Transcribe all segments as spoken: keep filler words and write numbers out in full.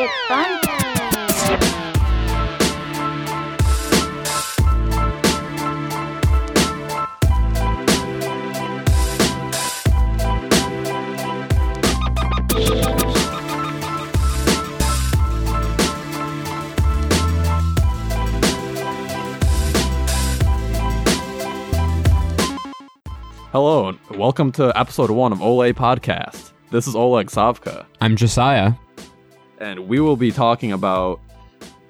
It's fun time. Hello, and welcome to episode one of Ole Podcast. This is Oleg Savka. I'm Josiah. And we will be talking about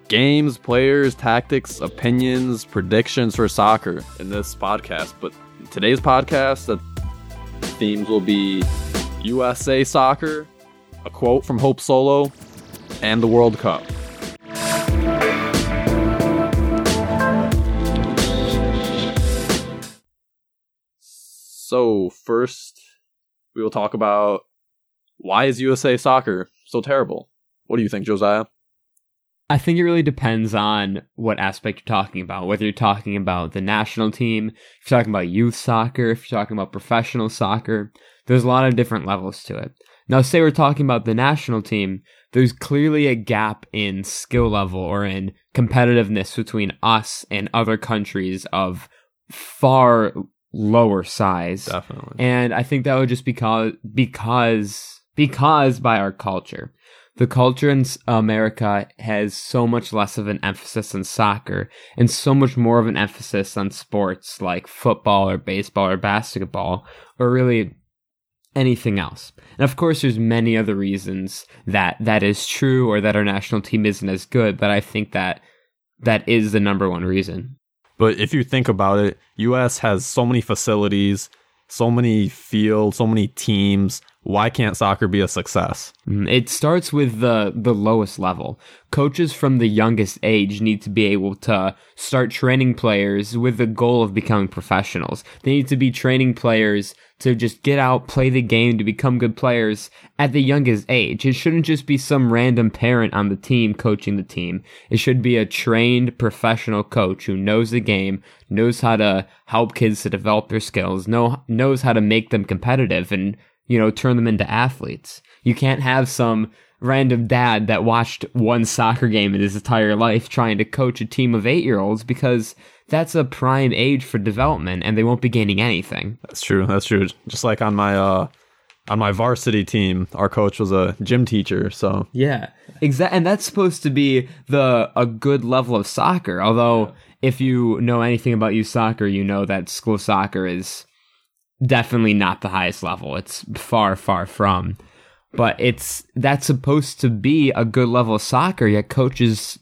games, players, tactics, opinions, predictions for soccer in this podcast. But today's podcast, the themes will be U S A soccer, a quote from Hope Solo, and the World Cup. So first, we will talk about why is U S A soccer so terrible? What do you think, Josiah? I think it really depends on what aspect you're talking about. Whether you're talking about the national team, if you're talking about youth soccer, if you're talking about professional soccer, there's a lot of different levels to it. Now, say we're talking about the national team, there's clearly a gap in skill level or in competitiveness between us and other countries of far lower size. Definitely. And I think that would just be because, because, because by our culture. The culture in America has so much less of an emphasis on soccer and so much more of an emphasis on sports like football or baseball or basketball or really anything else. And of course, there's many other reasons that that is true or that our national team isn't as good, but I think that that is the number one reason. But if you think about it, U S has so many facilities, so many fields, so many teams. Why can't soccer be a success? It starts with the, the lowest level. Coaches from the youngest age need to be able to start training players with the goal of becoming professionals. They need to be training players to just get out, play the game, to become good players at the youngest age. It shouldn't just be some random parent on the team coaching the team. It should be a trained professional coach who knows the game, knows how to help kids to develop their skills, know, knows how to make them competitive and, you know, turn them into athletes. You can't have some random dad that watched one soccer game in his entire life trying to coach a team of eight-year-olds because that's a prime age for development, and they won't be gaining anything. That's true. That's true. Just like on my uh, on my varsity team, our coach was a gym teacher. So yeah, exactly. And that's supposed to be the a good level of soccer. Although, if you know anything about youth soccer, you know that school soccer is definitely not the highest level. It's far, far from. But it's that's supposed to be a good level of soccer. Yet coaches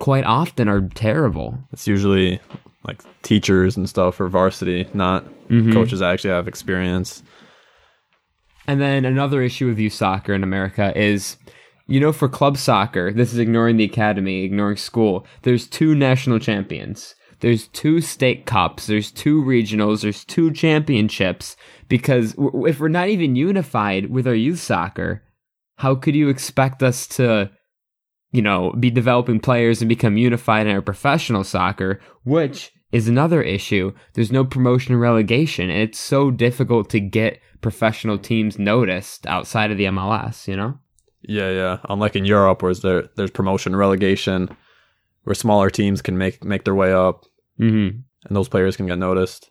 quite often are terrible. It's usually like teachers and stuff for varsity, not mm-hmm. coaches that actually have experience. And then another issue with youth soccer in America is, you know, for club soccer, this is ignoring the academy, ignoring school, there's two national champions. There's two state cups, there's two regionals, there's two championships, because if we're not even unified with our youth soccer, how could you expect us to, you know, be developing players and become unified in our professional soccer, which is another issue. There's no promotion and relegation, and it's so difficult to get professional teams noticed outside of the M L S, you know? Yeah, yeah. Unlike in Europe, where there, there's promotion and relegation, where smaller teams can make, make their way up, mm-hmm. and those players can get noticed.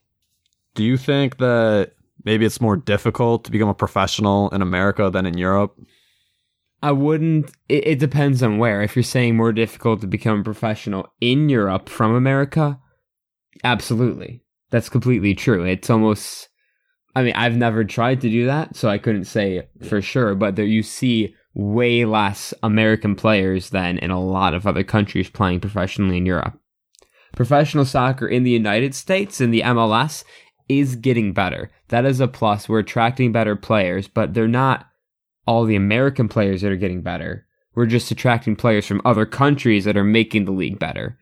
Do you think that maybe it's more difficult to become a professional in America than in Europe? I wouldn't. It, it depends on where. If you're saying more difficult to become a professional in Europe from America, absolutely. That's completely true. It's almost, I mean, I've never tried to do that, so I couldn't say for sure, but there you see way less American players than in a lot of other countries playing professionally in Europe. Professional soccer in the United States, in the M L S, is getting better. That is a plus. We're attracting better players, but they're not all the American players that are getting better. We're just attracting players from other countries that are making the league better,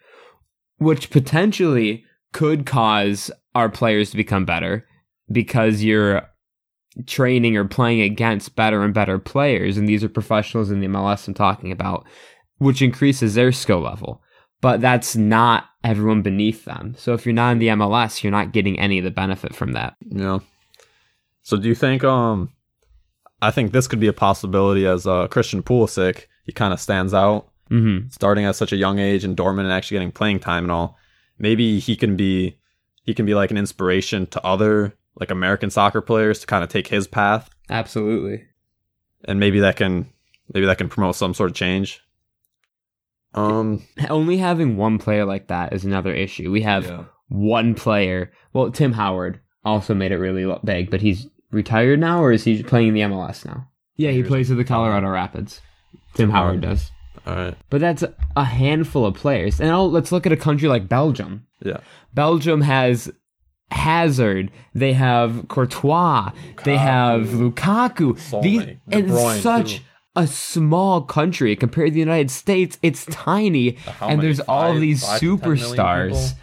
which potentially could cause our players to become better because you're training or playing against better and better players. And these are professionals in the M L S I'm talking about, which increases their skill level. But that's not everyone beneath them. So if you're not in the M L S, you're not getting any of the benefit from that. Yeah. So do you think, um, I think this could be a possibility as uh, Christian Pulisic he kind of stands out. Mm-hmm. Starting at such a young age in Dortmund and actually getting playing time and all. Maybe he can be he can be like an inspiration to other like American soccer players to kind of take his path. Absolutely. And maybe that can maybe that can promote some sort of change. Um, only having one player like that is another issue. We have yeah. one player. Well, Tim Howard also made it really big, but he's retired now, or is he playing in the M L S now? Yeah, he Here's plays with the Colorado Rapids. Tim Howard does. All right. But that's a handful of players. And I'll, let's look at a country like Belgium. Yeah. Belgium has Hazard. They have Courtois. Lukaku. They have Lukaku. So These, many. And it's such... Too. A small country compared to the United States, it's tiny, and there's all these superstars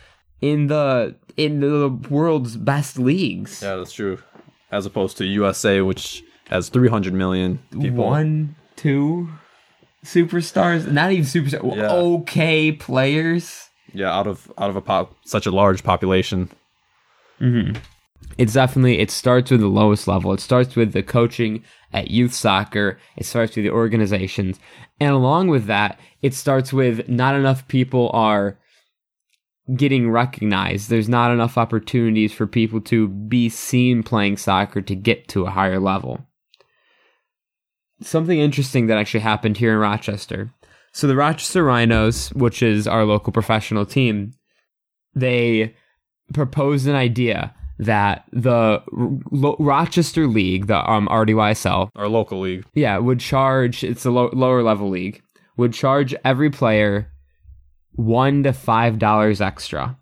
in the in the world's best leagues. Yeah, that's true. As opposed to U S A, which has three hundred million people. One, two superstars, not even superstars. Yeah. Okay, players. Yeah, out of out of a pop, such a large population. Mm-hmm. It's definitely, it starts with the lowest level. It starts with the coaching at youth soccer. It starts with the organizations. And along with that, it starts with not enough people are getting recognized. There's not enough opportunities for people to be seen playing soccer to get to a higher level. Something interesting that actually happened here in Rochester. So the Rochester Rhinos, which is our local professional team, they proposed an idea that the Ro- Rochester League, the um, R D Y S L, our local league, yeah, would charge. It's a lo- lower level league. Would charge every player one to five dollars extra,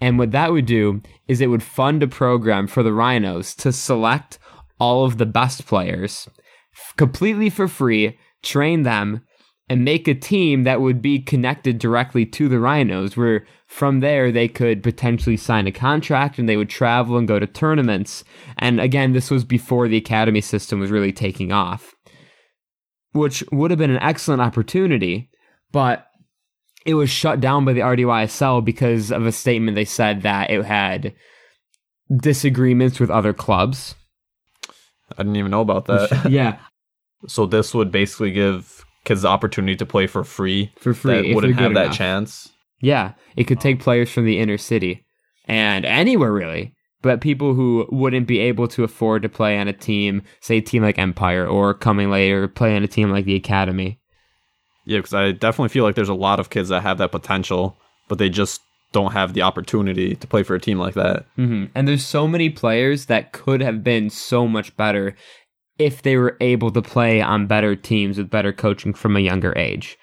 and what that would do is it would fund a program for the Rhinos to select all of the best players, f- completely for free, train them, and make a team that would be connected directly to the Rhinos, where from there they could potentially sign a contract and they would travel and go to tournaments. And again, this was before the academy system was really taking off, which would have been an excellent opportunity, but it was shut down by the R D Y S L because of a statement they said that it had disagreements with other clubs. I didn't even know about that. Yeah. So this would basically give kids the opportunity to play for free for free that wouldn't have that enough. chance. Yeah, it could take players from the inner city and anywhere really, but people who wouldn't be able to afford to play on a team, say a team like Empire, or coming later play on a team like the Academy. Yeah, because I definitely feel like there's a lot of kids that have that potential, but they just don't have the opportunity to play for a team like that. Mm-hmm. And there's so many players that could have been so much better if they were able to play on better teams with better coaching from a younger age.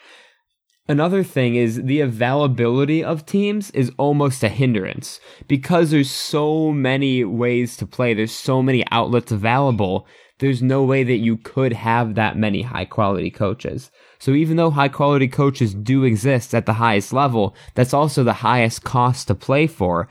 Another thing is the availability of teams is almost a hindrance because there's so many ways to play. There's so many outlets available. There's no way that you could have that many high quality coaches. So even though high quality coaches do exist at the highest level, that's also the highest cost to play for.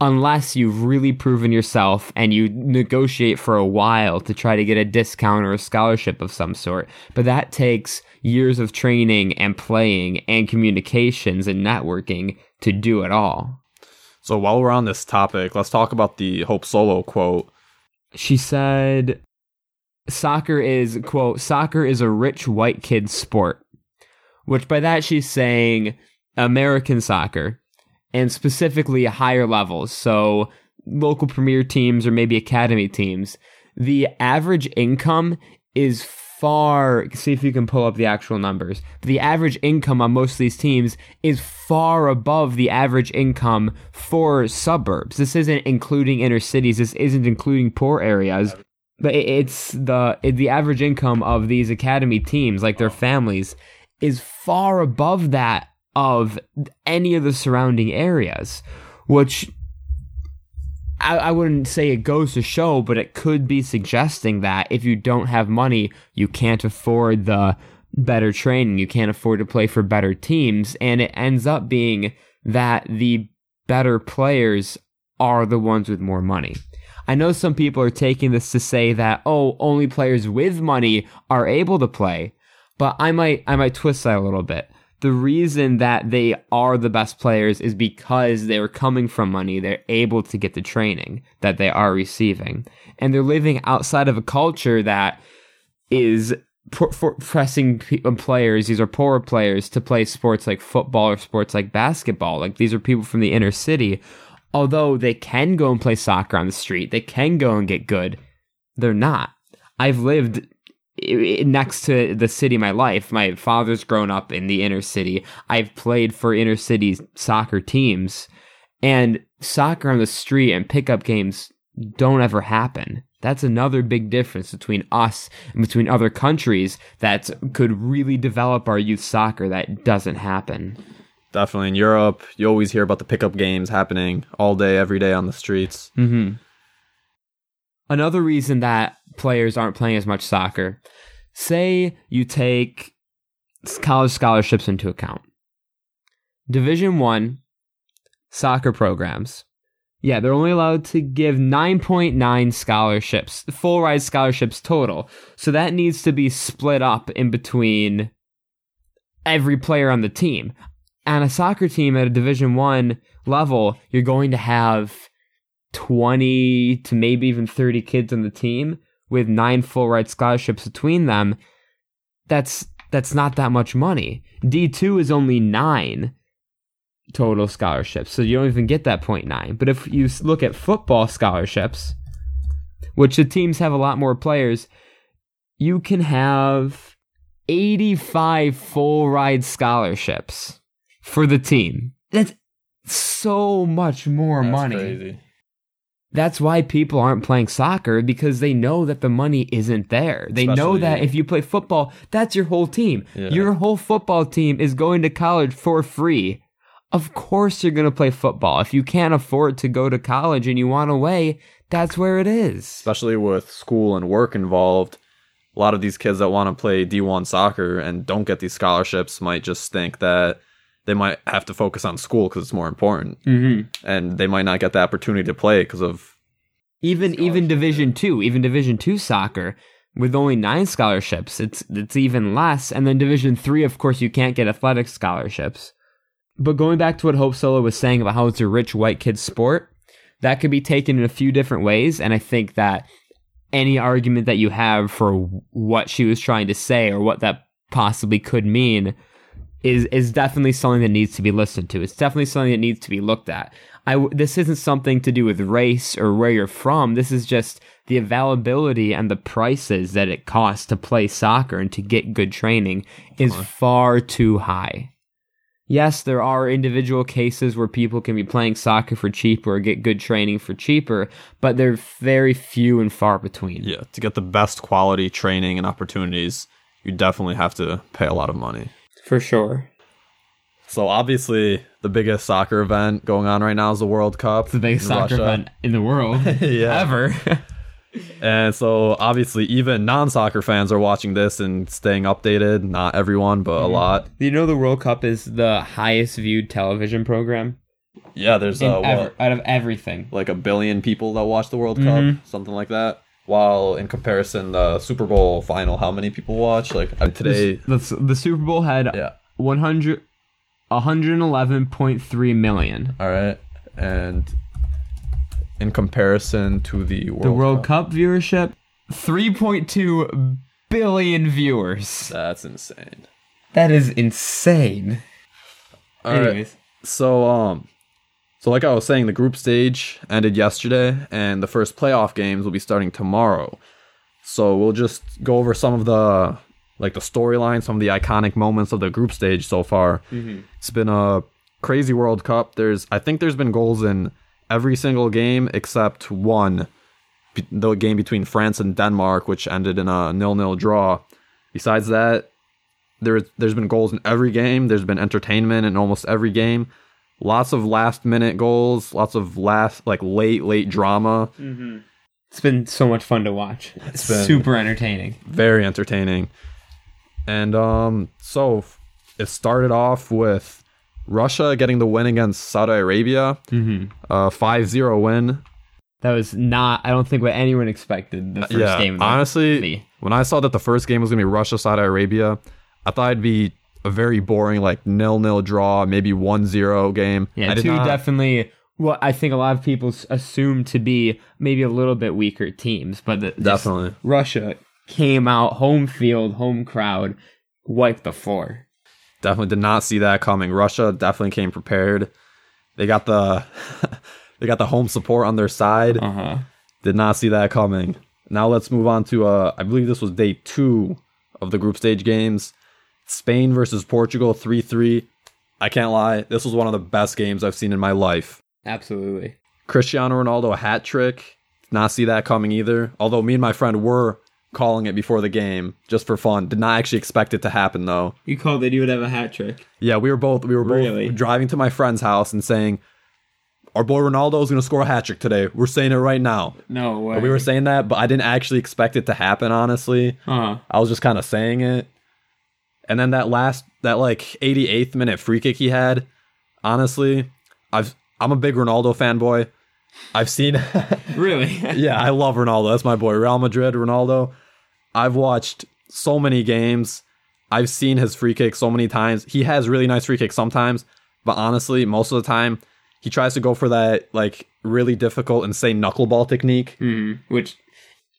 Unless you've really proven yourself and you negotiate for a while to try to get a discount or a scholarship of some sort. But that takes years of training and playing and communications and networking to do it all. So while we're on this topic, let's talk about the Hope Solo quote. She said, soccer is, quote, soccer is a rich white kid's sport. Which by that she's saying American soccer. And specifically higher levels, so local premier teams or maybe academy teams. The average income is far, see if you can pull up the actual numbers, but the average income on most of these teams is far above the average income for suburbs. This isn't including inner cities, this isn't including poor areas, but it's the, the average income of these academy teams, like their families, is far above that of any of the surrounding areas, which I, I wouldn't say it goes to show, but it could be suggesting that if you don't have money, you can't afford the better training, you can't afford to play for better teams, and it ends up being that the better players are the ones with more money. I know some people are taking this to say that, oh, only players with money are able to play, but I might, I might twist that a little bit. The reason that they are the best players is because they're coming from money. They're able to get the training that they are receiving. And they're living outside of a culture that is for, for pressing pe- players. These are poorer players to play sports like football or sports like basketball. Like, these are people from the inner city. Although they can go and play soccer on the street, they can go and get good. They're not. I've lived next to the city my life. My father's grown up in the inner city. I've played for inner city soccer teams. And soccer on the street and pickup games don't ever happen. That's another big difference between us and between other countries that could really develop our youth soccer that doesn't happen. Definitely. In Europe, you always hear about the pickup games happening all day, every day on the streets. Mm-hmm. Another reason that players aren't playing as much soccer, say you take college scholarships into account. Division One soccer programs, yeah, they're only allowed to give nine point nine scholarships, full ride scholarships total. So that needs to be split up in between every player on the team. And a soccer team at a Division One level, you're going to have twenty to maybe even thirty kids on the team with nine full ride scholarships between them. That's that's not that much money. D two is only nine total scholarships, so you don't even get that point nine. But if you look at football scholarships, which the teams have a lot more players, you can have eighty-five full ride scholarships for the team. That's so much more That's money. Crazy. That's why people aren't playing soccer, because they know that the money isn't there. They Especially, know that yeah. if you play football, that's your whole team. Yeah. Your whole football team is going to college for free. Of course you're going to play football. If you can't afford to go to college and you want away, that's where it is. Especially with school and work involved, a lot of these kids that want to play D one soccer and don't get these scholarships might just think that they might have to focus on school because it's more important. Mm-hmm. And they might not get the opportunity to play because of... Even even Division two, even Division two soccer, with only nine scholarships, it's it's even less. And then Division three, of course, you can't get athletic scholarships. But going back to what Hope Solo was saying about how it's a rich white kid sport, that could be taken in a few different ways. And I think that any argument that you have for what she was trying to say or what that possibly could mean is is definitely something that needs to be listened to. It's definitely something that needs to be looked at. I, this isn't something to do with race or where you're from. This is just the availability and the prices that it costs to play soccer and to get good training is far too high. Yes, there are individual cases where people can be playing soccer for cheaper or get good training for cheaper, but they're very few and far between. Yeah, to get the best quality training and opportunities, you definitely have to pay a lot of money. For sure. So obviously, the biggest soccer event going on right now is the World Cup. It's the biggest soccer Russia. event in the world yeah. ever. And so obviously even non-soccer fans are watching this and staying updated. Not everyone, but a lot. You know the World Cup is the highest viewed television program? Yeah, there's uh, ever, what, out of everything. Like a billion people that watch the World mm-hmm. Cup, something like that. While in comparison, the Super Bowl final, how many people watch? Like I mean, today... The, the, the Super Bowl had yeah. one hundred, one hundred eleven point three million. All right. And... in comparison to the World Cup. The World Cup, Cup viewership, three point two billion viewers. That's insane. That is insane. All Anyways. Right. So, um, so like I was saying, the group stage ended yesterday, and the first playoff games will be starting tomorrow. So we'll just go over some of the, like the storyline, some of the iconic moments of the group stage so far. Mm-hmm. It's been a crazy World Cup. There's, I think there's been goals in... every single game except one, the game between France and Denmark, which ended in a nil-nil draw. Besides that, there's there's been goals in every game. There's been entertainment in almost every game. Lots of last-minute goals. Lots of last, like late, late drama. Mm-hmm. It's been so much fun to watch. It's, it's been super entertaining. Very entertaining. And um, so it started off with Russia getting the win against Saudi Arabia, mm-hmm. uh, five zero win. That was not, I don't think what anyone expected the first yeah, game. Honestly, movie. When I saw that the first game was going to be Russia-Saudi Arabia, I thought it'd be a very boring, like, nil-nil draw, maybe one zero game. Yeah, I two not... definitely, well, I think a lot of people assume to be maybe a little bit weaker teams, but the, definitely Russia came out, home field, home crowd, wiped the floor. Definitely did not see that coming. Russia definitely came prepared. They got the they got the home support on their side. Uh-huh. Did not see that coming. Now let's move on to, uh, I believe this was day two of the group stage games. Spain versus Portugal, three three. I can't lie, this was one of the best games I've seen in my life. Absolutely. Cristiano Ronaldo hat trick. Did not see that coming either. Although me and my friend were calling it before the game just for fun. Did not actually expect it to happen though. You called that you would have a hat trick? Yeah, we were both we were both really? driving to my friend's house and saying, our boy Ronaldo is going to score a hat trick today. We're saying it right now. No way. But we were saying that, but I didn't actually expect it to happen, honestly. Uh-huh. I was just kind of saying it. And then that last, that like eighty-eighth minute free kick he had, honestly, I've, I'm a big Ronaldo fanboy. I've seen... Really? Yeah, I love Ronaldo. That's my boy. Real Madrid, Ronaldo. I've watched so many games. I've seen his free kick so many times. He has really nice free kicks sometimes, but honestly, most of the time, he tries to go for that like really difficult, insane knuckleball technique. Mm, which,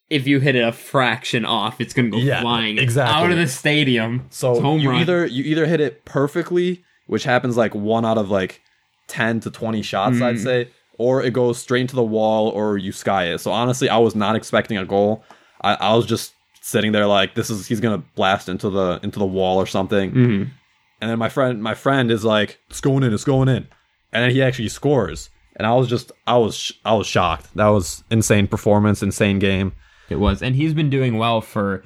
if you hit it a fraction off, it's going to go yeah, flying exactly. out of the stadium. So you run. either you either hit it perfectly, which happens like one out of like ten to twenty shots, mm. I'd say, or it goes straight into the wall or you sky it. So honestly, I was not expecting a goal. I, I was just sitting there like, this is he's going to blast into the into the wall or something. Mm. And then my friend my friend is like, it's going in, it's going in. And then he actually scores. And I was just, I was, I was shocked. That was insane performance, insane game. It was. And he's been doing well for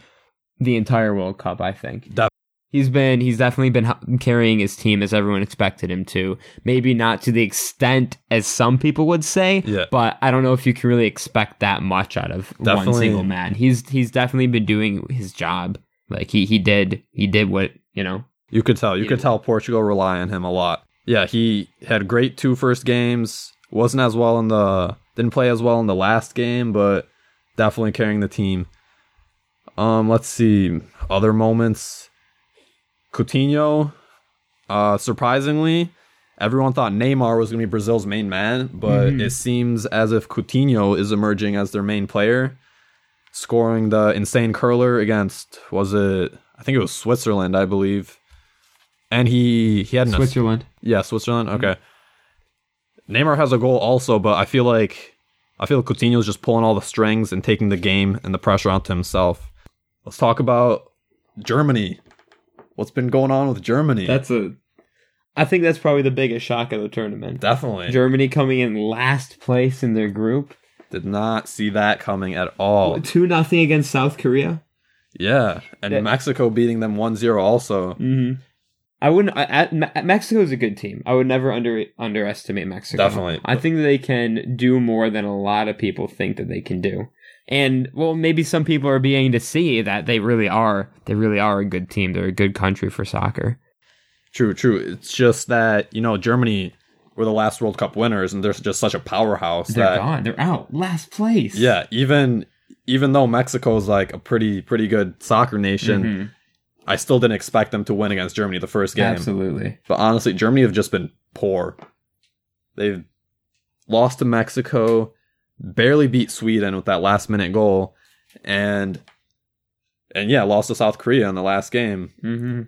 the entire World Cup, I think. Definitely. He's been, he's definitely been carrying his team as everyone expected him to. Maybe not to the extent as some people would say, yeah. but I don't know if you can really expect that much out of definitely. one single man. He's, he's definitely been doing his job. Like he, he did, he did what, you know. You could tell, you could know. tell Portugal rely on him a lot. Yeah, he had great two first games. Wasn't as well in the didn't play as well in the last game, but definitely carrying the team. Um, let's see other moments. Coutinho, uh, surprisingly, everyone thought Neymar was going to be Brazil's main man, but mm-hmm. it seems as if Coutinho is emerging as their main player, scoring the insane curler against was it? I think it was Switzerland, I believe. And he, he had... Switzerland. Ass- yeah, Switzerland. Okay. Mm-hmm. Neymar has a goal also, but I feel like... I feel Coutinho's just pulling all the strings and taking the game and the pressure onto himself. Let's talk about Germany. What's been going on with Germany? That's a... I think that's probably the biggest shock of the tournament. Definitely. Germany coming in last place in their group. Did not see that coming at all. two nothing against South Korea. Yeah. And that- Mexico beating them one zero also. Mm-hmm. I wouldn't. I, I, Mexico is a good team. I would never under underestimate Mexico. Definitely, I think they can do more than a lot of people think that they can do. And well, maybe some people are beginning to see that they really are. They really are a good team. They're a good country for soccer. True, true. It's just that you know Germany were the last World Cup winners, and they're just such a powerhouse. They're that, gone. They're out last place. Yeah, even even though Mexico is like a pretty pretty good soccer nation. Mm-hmm. I still didn't expect them to win against Germany the first game. Absolutely. But honestly, Germany have just been poor. They've lost to Mexico, barely beat Sweden with that last-minute goal, and and yeah, lost to South Korea in the last game. Mm-hmm.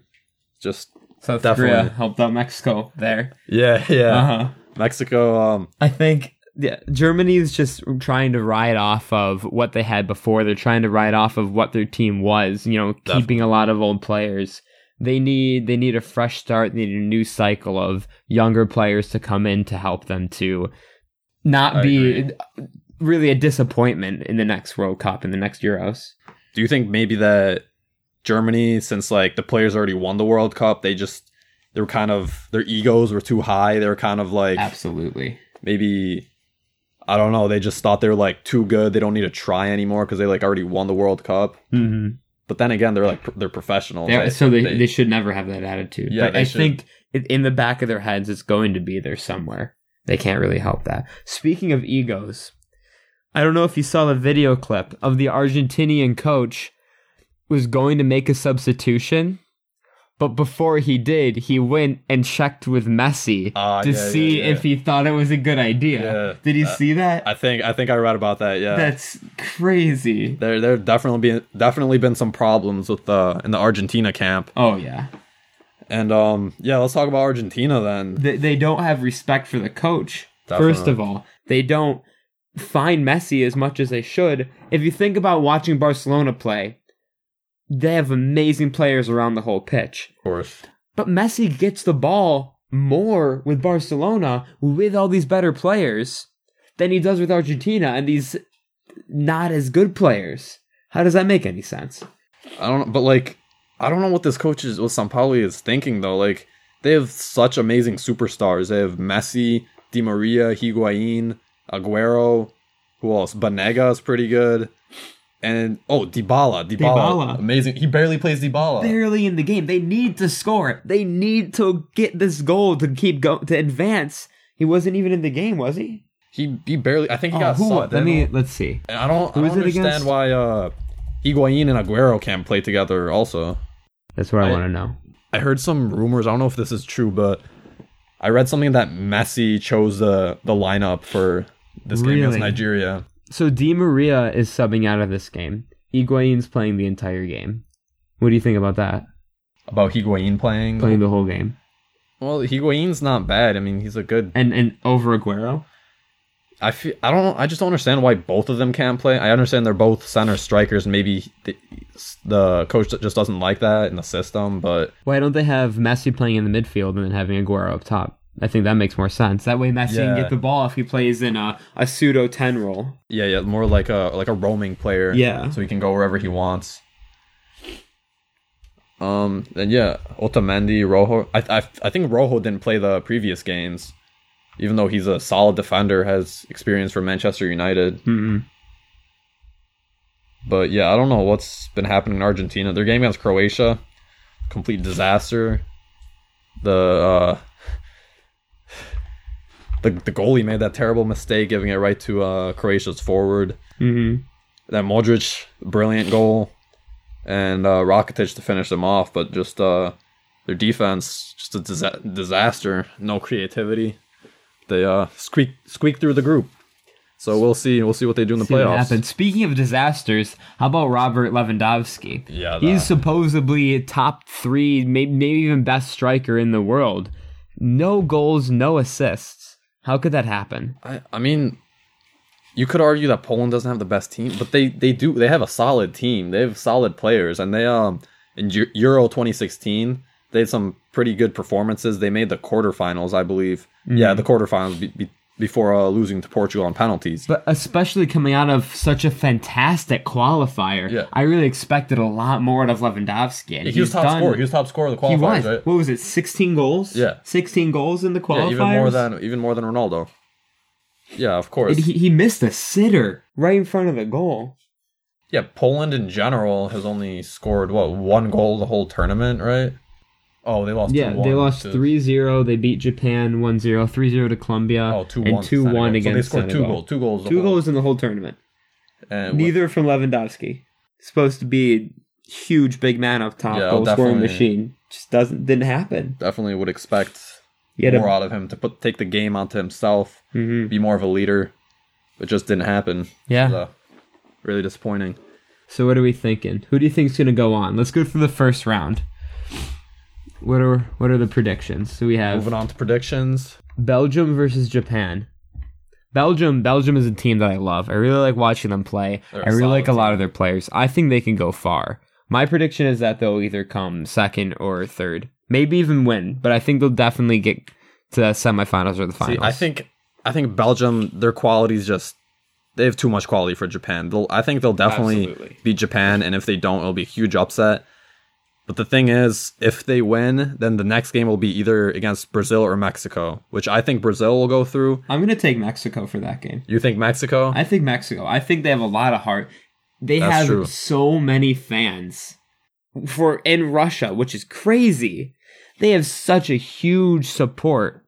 Just South definitely. Korea helped out Mexico there. Yeah, yeah. Uh-huh. Mexico. Um, I think. Yeah, Germany is just trying to ride off of what they had before. They're trying to ride off of what their team was, you know, Definitely. keeping a lot of old players. They need they need a fresh start. They need a new cycle of younger players to come in to help them to not I be agree. really a disappointment in the next World Cup, in the next Euros. Do you think maybe that Germany, since like the players already won the World Cup, they just, they were kind of, their egos were too high. They were kind of like... Absolutely. Maybe... I don't know. They just thought they were like too good. They don't need to try anymore because they like already won the World Cup. Mm-hmm. But then again, they're like they're professionals. They're, I, so they, they they should never have that attitude. Yeah, but I should. think in the back of their heads, it's going to be there somewhere. They can't really help that. Speaking of egos, I don't know if you saw the video clip of the Argentinian coach was going to make a substitution, But before he did, he went and checked with Messi uh, to yeah, see yeah, yeah. if he thought it was a good idea. Yeah. Did you uh, see that? I think I think I read about that. Yeah, that's crazy. There, there have definitely been definitely been some problems with the in the Argentina camp. Oh yeah, and um, yeah, let's talk about Argentina then. They, they don't have respect for the coach. Definitely. First of all, they don't find Messi as much as they should. If you think about watching Barcelona play. They have amazing players around the whole pitch. Of course. But Messi gets the ball more with Barcelona with all these better players than he does with Argentina and these not as good players. How does that make any sense? I don't know, but like, I don't know what this coach is, what Sampaoli is thinking though. Like, they have such amazing superstars. They have Messi, Di Maria, Higuain, Aguero. Who else? Banega is pretty good. And, oh, Dybala, Dybala. Dybala. Amazing. He barely plays Dybala. Barely in the game. They need to score. They need to get this goal to keep go to advance. He wasn't even in the game, was he? He he barely... I think he oh, got who, subbed. Let me... Let's see. And I don't, I don't understand why uh, Higuain and Aguero can't play together also. That's what I, I want to know. I heard some rumors. I don't know if this is true, but I read something that Messi chose the, the lineup for this really? game against Nigeria. So Di Maria is subbing out of this game. Higuain's playing the entire game. What do you think about that? About Higuain playing? Playing the whole game. Well, Higuain's not bad. I mean, he's a good... And and over Aguero? I feel, I don't. I just don't understand why both of them can't play. I understand they're both center strikers. And maybe the, the coach just doesn't like that in the system, but... Why don't they have Messi playing in the midfield and then having Aguero up top? I think that makes more sense. That way Messi yeah. can get the ball if he plays in a, a pseudo ten role. Yeah, yeah, more like a like a roaming player. Yeah. So he can go wherever he wants. Um, and yeah, Otamendi, Rojo. I, I I think Rojo didn't play the previous games, even though he's a solid defender, has experience for Manchester United. Mm-hmm. But yeah, I don't know what's been happening in Argentina. Their game against Croatia, complete disaster. The uh The the goalie made that terrible mistake, giving it right to uh, Croatia's forward. Mm-hmm. That Modric, brilliant goal. And uh, Rakitic to finish them off. But just uh, their defense, just a disa- disaster. No creativity. They uh, squeak squeak through the group. So we'll see. We'll see what they do in the see playoffs. Speaking of disasters, how about Robert Lewandowski? Yeah, that. He's supposedly top three, maybe, maybe even best striker in the world. No goals, no assists. How could that happen? I, I mean, you could argue that Poland doesn't have the best team, but they, they do. They have a solid team. They have solid players, and they um in Euro twenty sixteen they had some pretty good performances. They made the quarterfinals, I believe. Mm-hmm. Yeah, the quarterfinals be, be, before uh, losing to Portugal on penalties. But especially coming out of such a fantastic qualifier, yeah. I really expected a lot more out of Lewandowski. And yeah, he was top done, scorer. He was top scorer of the qualifiers. He was. Right? What was it? Sixteen goals. Yeah, sixteen goals in the qualifiers. Yeah, even more than even more than Ronaldo. Yeah, of course. He, he missed a sitter right in front of the goal. Yeah, Poland in general has only scored what one goal the whole tournament, right? Oh, they lost yeah, two one. Yeah, they lost to... three zero. They beat Japan one zero. three zero to Colombia. Oh, two one. And two one against Senegal. So they scored two, goal, two goals. Two goal. goals in the whole tournament. And neither what? from Lewandowski. Supposed to be a huge, big man up top. Yeah, goal-scoring machine. Just doesn't didn't happen. Definitely would expect more a... out of him to put take the game onto himself. Mm-hmm. Be more of a leader. But just didn't happen. Yeah. So, really disappointing. So what are we thinking? Who do you think's going to go on? Let's go through the first round. What are what are the predictions? So we have moving on to predictions. Belgium versus Japan. Belgium, Belgium is a team that I love. I really like watching them play. They're I really like team. a lot of their players. I think they can go far. My prediction is that they'll either come second or third, maybe even win. But I think they'll definitely get to the semifinals or the finals. See, I think I think Belgium, their quality is just they have too much quality for Japan. They'll, I think they'll definitely Absolutely. beat Japan, and if they don't, it'll be a huge upset. But the thing is, if they win, then the next game will be either against Brazil or Mexico, which I think Brazil will go through. I'm going to take Mexico for that game. You think Mexico? I think Mexico. I think they have a lot of heart. They That's have true. so many fans for in Russia, which is crazy. They have such a huge support.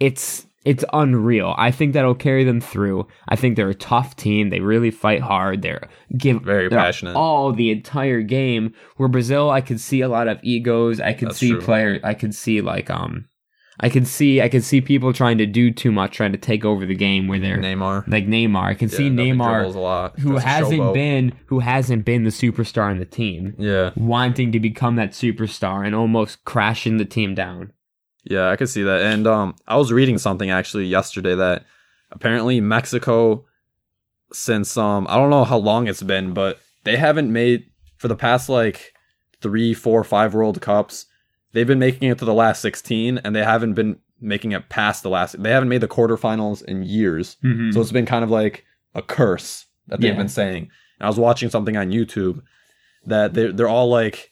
It's it's unreal. I think that'll carry them through. I think they're a tough team. They really fight hard. They're give very they're passionate all the entire game. Where Brazil, I could see a lot of egos. I could That's see true. players. I could see like um, I could see I could see people trying to do too much, trying to take over the game. Where they're Neymar, like Neymar. I can yeah, see Neymar, a lot. who That's hasn't a been who hasn't been the superstar in the team. Yeah, wanting to become that superstar and almost crashing the team down. Yeah, I could see that. And um, I was reading something actually yesterday that apparently Mexico, since um, I don't know how long it's been, but they haven't made, for the past like three, four, five World Cups, they've been making it to the last sixteen, and they haven't been making it past the last, they haven't made the quarterfinals in years. Mm-hmm. So it's been kind of like a curse that they've yeah. been saying. And I was watching something on YouTube that they're, they're all like,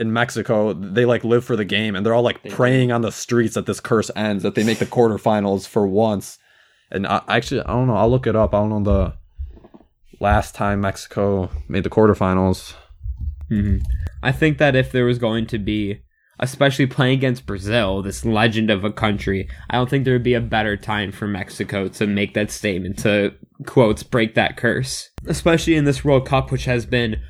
in Mexico, they like live for the game, and they're all like praying on the streets that this curse ends, that they make the quarterfinals for once. And I actually, I don't know. I'll look it up. I don't know the last time Mexico made the quarterfinals. Mm-hmm. I think that if there was going to be, especially playing against Brazil, this legend of a country, I don't think there would be a better time for Mexico to make that statement, to quotes, break that curse, especially in this World Cup, which has been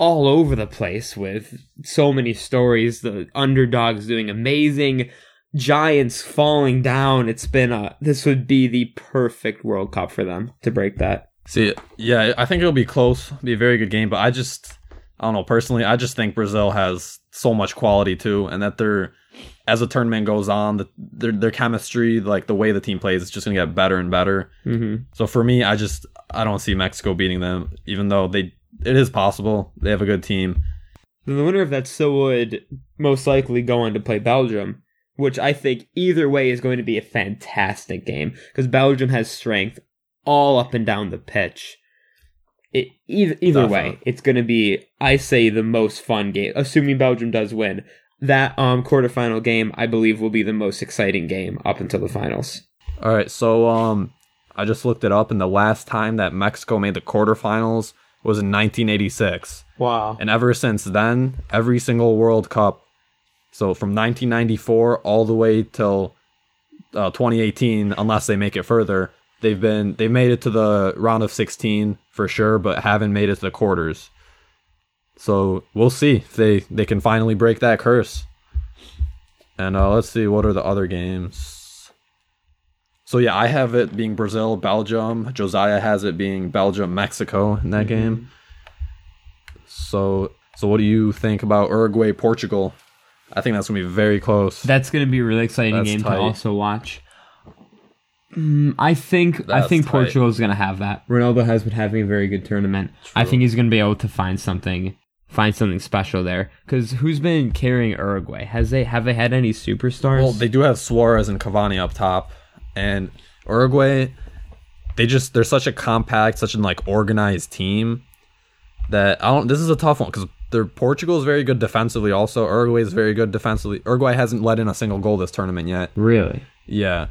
all over the place with so many stories, the underdogs doing amazing, giants falling down. It's been a, this would be the perfect World Cup for them to break that. See, yeah, I think it'll be close. It'll be a very good game, but I just, I don't know, personally, I just think Brazil has so much quality too, and that they're, as the tournament goes on, the, their, their chemistry, like the way the team plays, it's just going to get better and better. Mm-hmm. So for me, I just, I don't see Mexico beating them, even though they, it is possible. They have a good team. The winner of that still would most likely go on to play Belgium, which I think either way is going to be a fantastic game because Belgium has strength all up and down the pitch. It, either either Definitely. way, it's going to be, I say, the most fun game, assuming Belgium does win. That um, quarterfinal game, I believe, will be the most exciting game up until the finals. All right, so um, I just looked it up, and the last time that Mexico made the quarterfinals was in nineteen eighty-six. Wow. And ever since then, every single World Cup, so from nineteen ninety-four all the way till uh, twenty eighteen, unless they make it further, they've been they made it to the round of sixteen for sure, but haven't made it to the quarters. So we'll see if they, they can finally break that curse. And uh, let's see, what are the other games? So, yeah, I have it being Brazil, Belgium. Josiah has it being Belgium, Mexico in that mm-hmm. game. So, so what do you think about Uruguay, Portugal? I think that's going to be very close. That's going to be a really exciting that's game tight. to also watch. Mm, I think that's I think Portugal is going to have that. Ronaldo has been having a very good tournament. True. I think he's going to be able to find something find something special there. Because who's been carrying Uruguay? Has they Have they had any superstars? Well, they do have Suarez and Cavani up top. And Uruguay, they just they're such a compact, such an like organized team that I don't. This is a tough one because their Portugal is very good defensively. Also, Uruguay is very good defensively. Uruguay hasn't let in a single goal this tournament yet. Really? Yeah,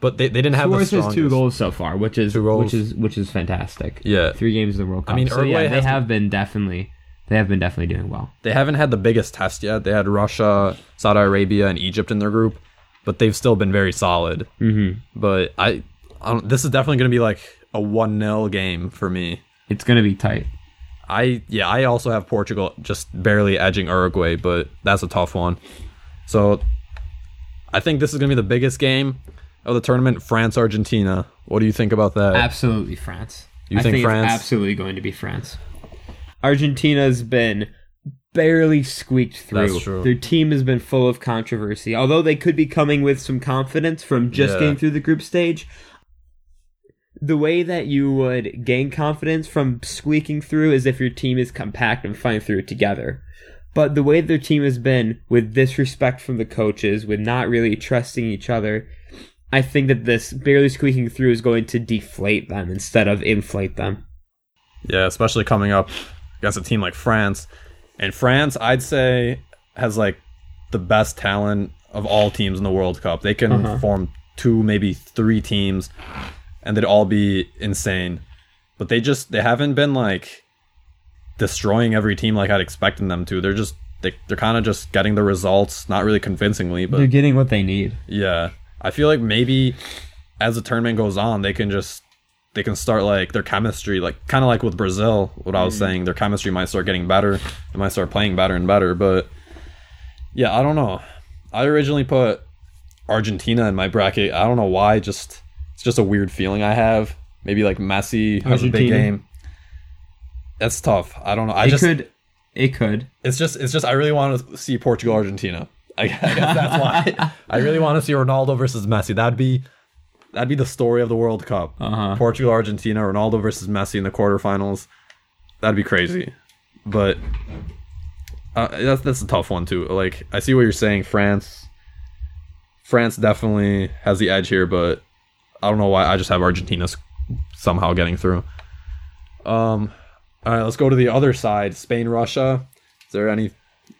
but they, they didn't have. Suarez the has two goals so far, which is which is which is fantastic. Yeah, three games of the World Cup. I mean, so Uruguay yeah, they have to, been definitely they have been definitely doing well. They haven't had the biggest test yet. They had Russia, Saudi Arabia, and Egypt in their group. But they've still been very solid. Mm-hmm. But I, I don't, this is definitely going to be like a one nil game for me. It's going to be tight. I Yeah, I also have Portugal just barely edging Uruguay, but that's a tough one. So I think this is going to be the biggest game of the tournament, France-Argentina. What do you think about that? Absolutely France. You I think, think France? It's absolutely going to be France. Argentina's been barely squeaked through. That's true. Their team has been full of controversy. Although they could be coming with some confidence from just yeah. getting through the group stage, the way that you would gain confidence from squeaking through is if your team is compact and fighting through it together. But the way their team has been, with disrespect from the coaches, with not really trusting each other, I think that this barely squeaking through is going to deflate them instead of inflate them. Yeah, especially coming up against a team like France. And France, I'd say, has like the best talent of all teams in the World Cup. They can uh-huh. form two, maybe three teams, and they'd all be insane. But they just they haven't been like destroying every team like I'd expected them to. They're just they, they're kind of just getting the results, not really convincingly, but they're getting what they need. Yeah, I feel like maybe as the tournament goes on, they can just they can start like their chemistry, like kind of like with Brazil, what I was mm. saying, their chemistry might start getting better. They might start playing better and better. But yeah, I don't know. I originally put Argentina in my bracket. I don't know why. Just it's just a weird feeling I have. Maybe like Messi has Argentina. a big game. That's tough. I don't know. I it just could. It could. It's just. It's just. I really want to see Portugal Argentina. I, I guess that's why. I really want to see Ronaldo versus Messi. That'd be. That'd be the story of the World Cup. Uh-huh. Portugal Argentina, Ronaldo versus Messi in the quarterfinals. That'd be crazy. But uh, that's that's a tough one too. Like I see what you're saying. France. France definitely has the edge here, but I don't know why. I just have Argentina somehow getting through. Um. All right, let's go to the other side. Spain, Russia. Is there any?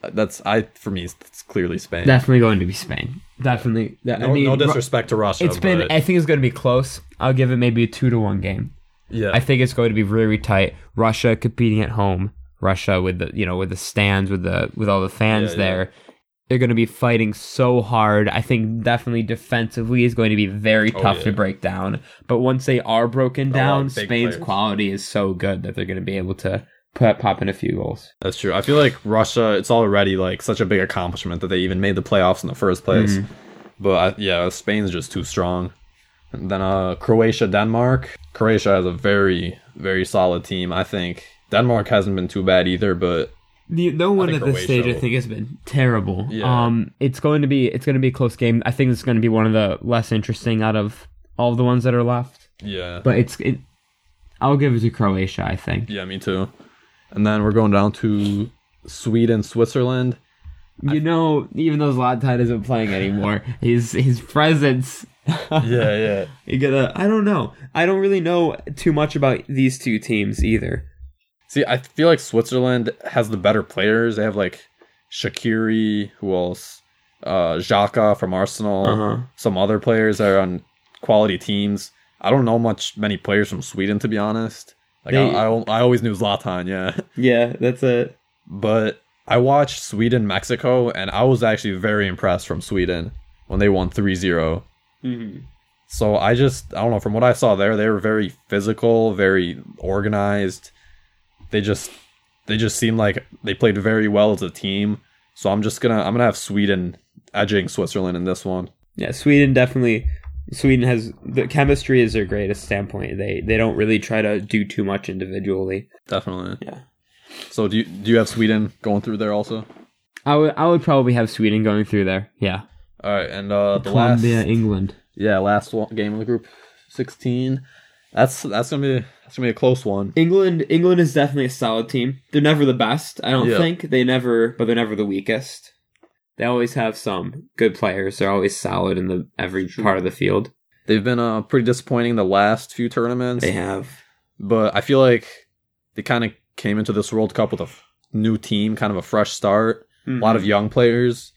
That's I for me. It's clearly Spain. Definitely going to be Spain. Definitely. That, no, I mean, no disrespect to Russia. It's been. I think it's going to be close. I'll give it maybe a two to one game. Yeah. I think it's going to be really, really tight. Russia competing at home. Russia with the you know with the stands with the with all the fans yeah, there. Yeah. They're going to be fighting so hard. I think definitely defensively is going to be very tough oh, yeah. to break down. But once they are broken down, Spain's players. quality is so good that they're going to be able to put, pop in a few goals. That's true. I feel like Russia, it's already like such a big accomplishment that they even made the playoffs in the first place. Mm-hmm. But I, yeah, Spain's just too strong. And then uh, Croatia, Denmark. Croatia has a very, very solid team. I think Denmark hasn't been too bad either, but The, no one at this stage, I think, has been terrible. Yeah. Um, it's going to be it's going to be a close game. I think it's going to be one of the less interesting out of all the ones that are left. Yeah, but it's it. I'll give it to Croatia, I think. Yeah, me too. And then we're going down to Sweden, Switzerland. You I, know, even though Zlatan isn't playing anymore, his his presence. yeah, yeah. You gotta. I don't know. I don't really know too much about these two teams either. See, I feel like Switzerland has the better players. They have, like, Shaqiri, who else? Uh, Xhaka from Arsenal. Uh-huh. Some other players that are on quality teams. I don't know much many players from Sweden, to be honest. Like, they, I, I I always knew Zlatan, yeah. Yeah, that's it. But I watched Sweden-Mexico, and I was actually very impressed from Sweden when they won three zero. Mm-hmm. So I just, I don't know, from what I saw there, they were very physical, very organized. They just, they just seem like they played very well as a team. So I'm just gonna, I'm gonna have Sweden edging Switzerland in this one. Yeah, Sweden definitely. Sweden has the chemistry is their greatest standpoint. They they don't really try to do too much individually. Definitely. Yeah. So do you do you have Sweden going through there also? I would I would probably have Sweden going through there. Yeah. All right, and uh, the Colombia, last England. Yeah, last game of the group, sixteen. That's that's gonna be. It's going to be a close one. England England is definitely a solid team. They're never the best, I don't yeah. think. They never, but they're never the weakest. They always have some good players. They're always solid in the every part of the field. They've been uh, pretty disappointing the last few tournaments. They have. But I feel like they kind of came into this World Cup with a f- new team, kind of a fresh start. Mm-hmm. A lot of young players.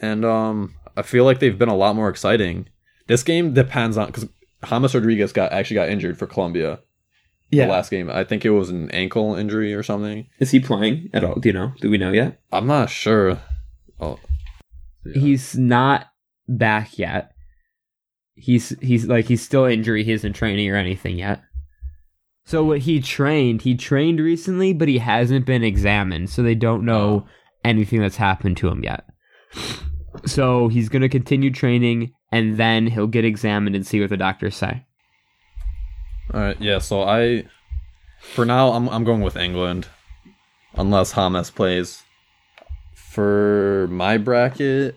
And um, I feel like they've been a lot more exciting. This game depends on... because. James Rodriguez got actually got injured for Colombia. Yeah, the last game. I think it was an ankle injury or something. Is he playing at all? Do you know? Do we know yet? I'm not sure. Oh, yeah. He's not back yet. He's he's like he's still injury. He isn't training or anything yet. So what he trained, he trained recently, but he hasn't been examined. So they don't know anything that's happened to him yet. So he's going to continue training. And then he'll get examined and see what the doctors say. All right, yeah, so I... For now, I'm I'm going with England. Unless James plays. For my bracket,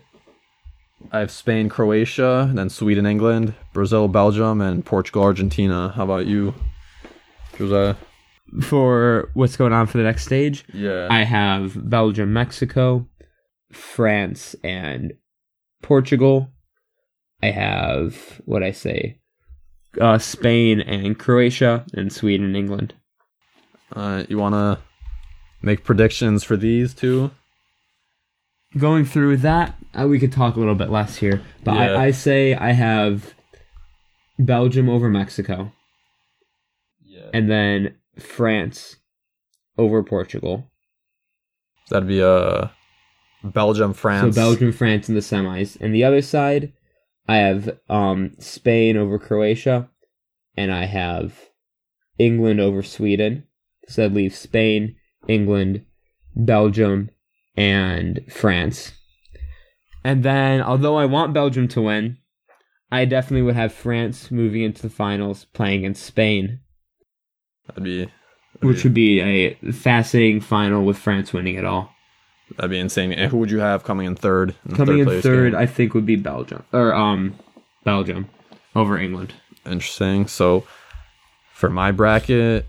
I have Spain, Croatia, then Sweden, England, Brazil, Belgium, and Portugal, Argentina. How about you, Josiah? For what's going on for the next stage? Yeah. I have Belgium, Mexico, France, and Portugal. I have, what I say, uh, Spain and Croatia and Sweden and England. Uh, you want to make predictions for these two? Going through that, uh, we could talk a little bit less here. But yeah. I, I say I have Belgium over Mexico. Yeah. And then France over Portugal. That'd be uh, Belgium, France. So Belgium, France in the semis. And the other side... I have um, Spain over Croatia, and I have England over Sweden. So that leaves Spain, England, Belgium, and France. And then, although I want Belgium to win, I definitely would have France moving into the finals, playing against Spain. That'd be... That'd which be, would be a fascinating final with France winning it all. That'd be insane. And who would you have coming in third? In coming third in third, game? I think, would be Belgium. Or, um, Belgium over England. Interesting. So, for my bracket,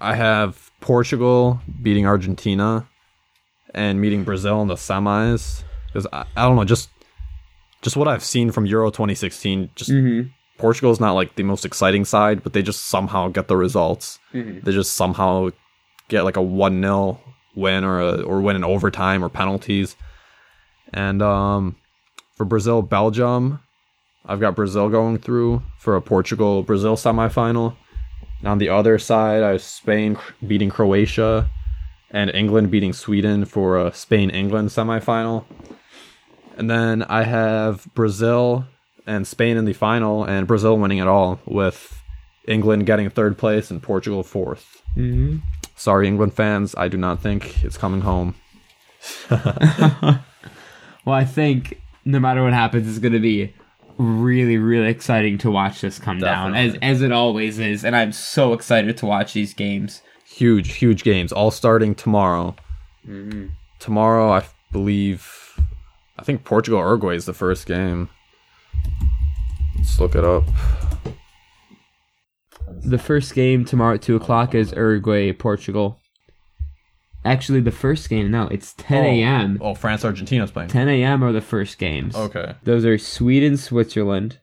I have Portugal beating Argentina and meeting Brazil in the semis. Because, I, I don't know, just just what I've seen from Euro twenty sixteen, just mm-hmm. Portugal's not, like, the most exciting side, but they just somehow get the results. Mm-hmm. They just somehow get, like, a one nil win or a, or win in overtime or penalties. And um, for Brazil, Belgium, I've got Brazil going through for a Portugal-Brazil semifinal. And on the other side, I have Spain beating Croatia and England beating Sweden for a Spain-England semifinal. And then I have Brazil and Spain in the final, and Brazil winning it all, with England getting third place and Portugal fourth. Mm-hmm. Sorry, England fans, I do not think it's coming home. Well, I think no matter what happens, it's going to be really, really exciting to watch this come Definitely. down, as as it always is. And I'm so excited to watch these games. Huge, huge games, all starting tomorrow. Mm-hmm. Tomorrow, I believe, I think Portugal Uruguay is the first game. Let's look it up. The first game tomorrow at two o'clock is Uruguay Portugal. Actually, the first game no, it's ten a m. Oh, oh France Argentina's playing. Ten a m are the first games. Okay. Those are Sweden Switzerland,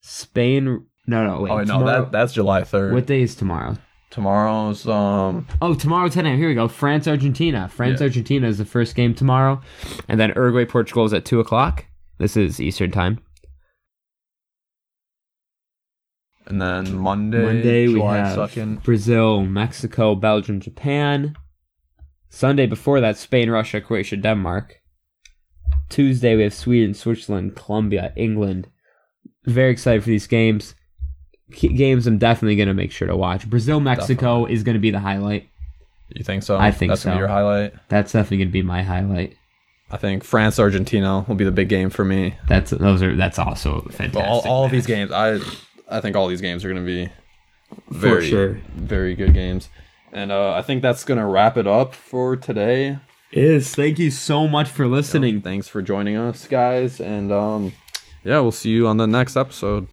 Spain. No, no, wait. Oh no, tomorrow, that that's July third. What day is tomorrow? Tomorrow's um oh tomorrow ten a m Here we go. France Argentina. France yeah. Argentina is the first game tomorrow, and then Uruguay Portugal is at two o'clock. This is Eastern time. And then Monday, Monday July we have second. Brazil, Mexico, Belgium, Japan. Sunday before that, Spain, Russia, Croatia, Denmark. Tuesday we have Sweden, Switzerland, Colombia, England. Very excited for these games. Games I'm definitely going to make sure to watch. Brazil, Mexico definitely. is going to be the highlight. You think so? I think That's so. That's going to be your highlight? That's definitely going to be my highlight. I think France, Argentina will be the big game for me. That's those are. That's also fantastic. But all, all of these games, I I think all these games are going to be very, sure. very good games. And uh, I think that's going to wrap it up for today. It is. Thank you so much for listening. You know, thanks for joining us, guys. And um, yeah, we'll see you on the next episode.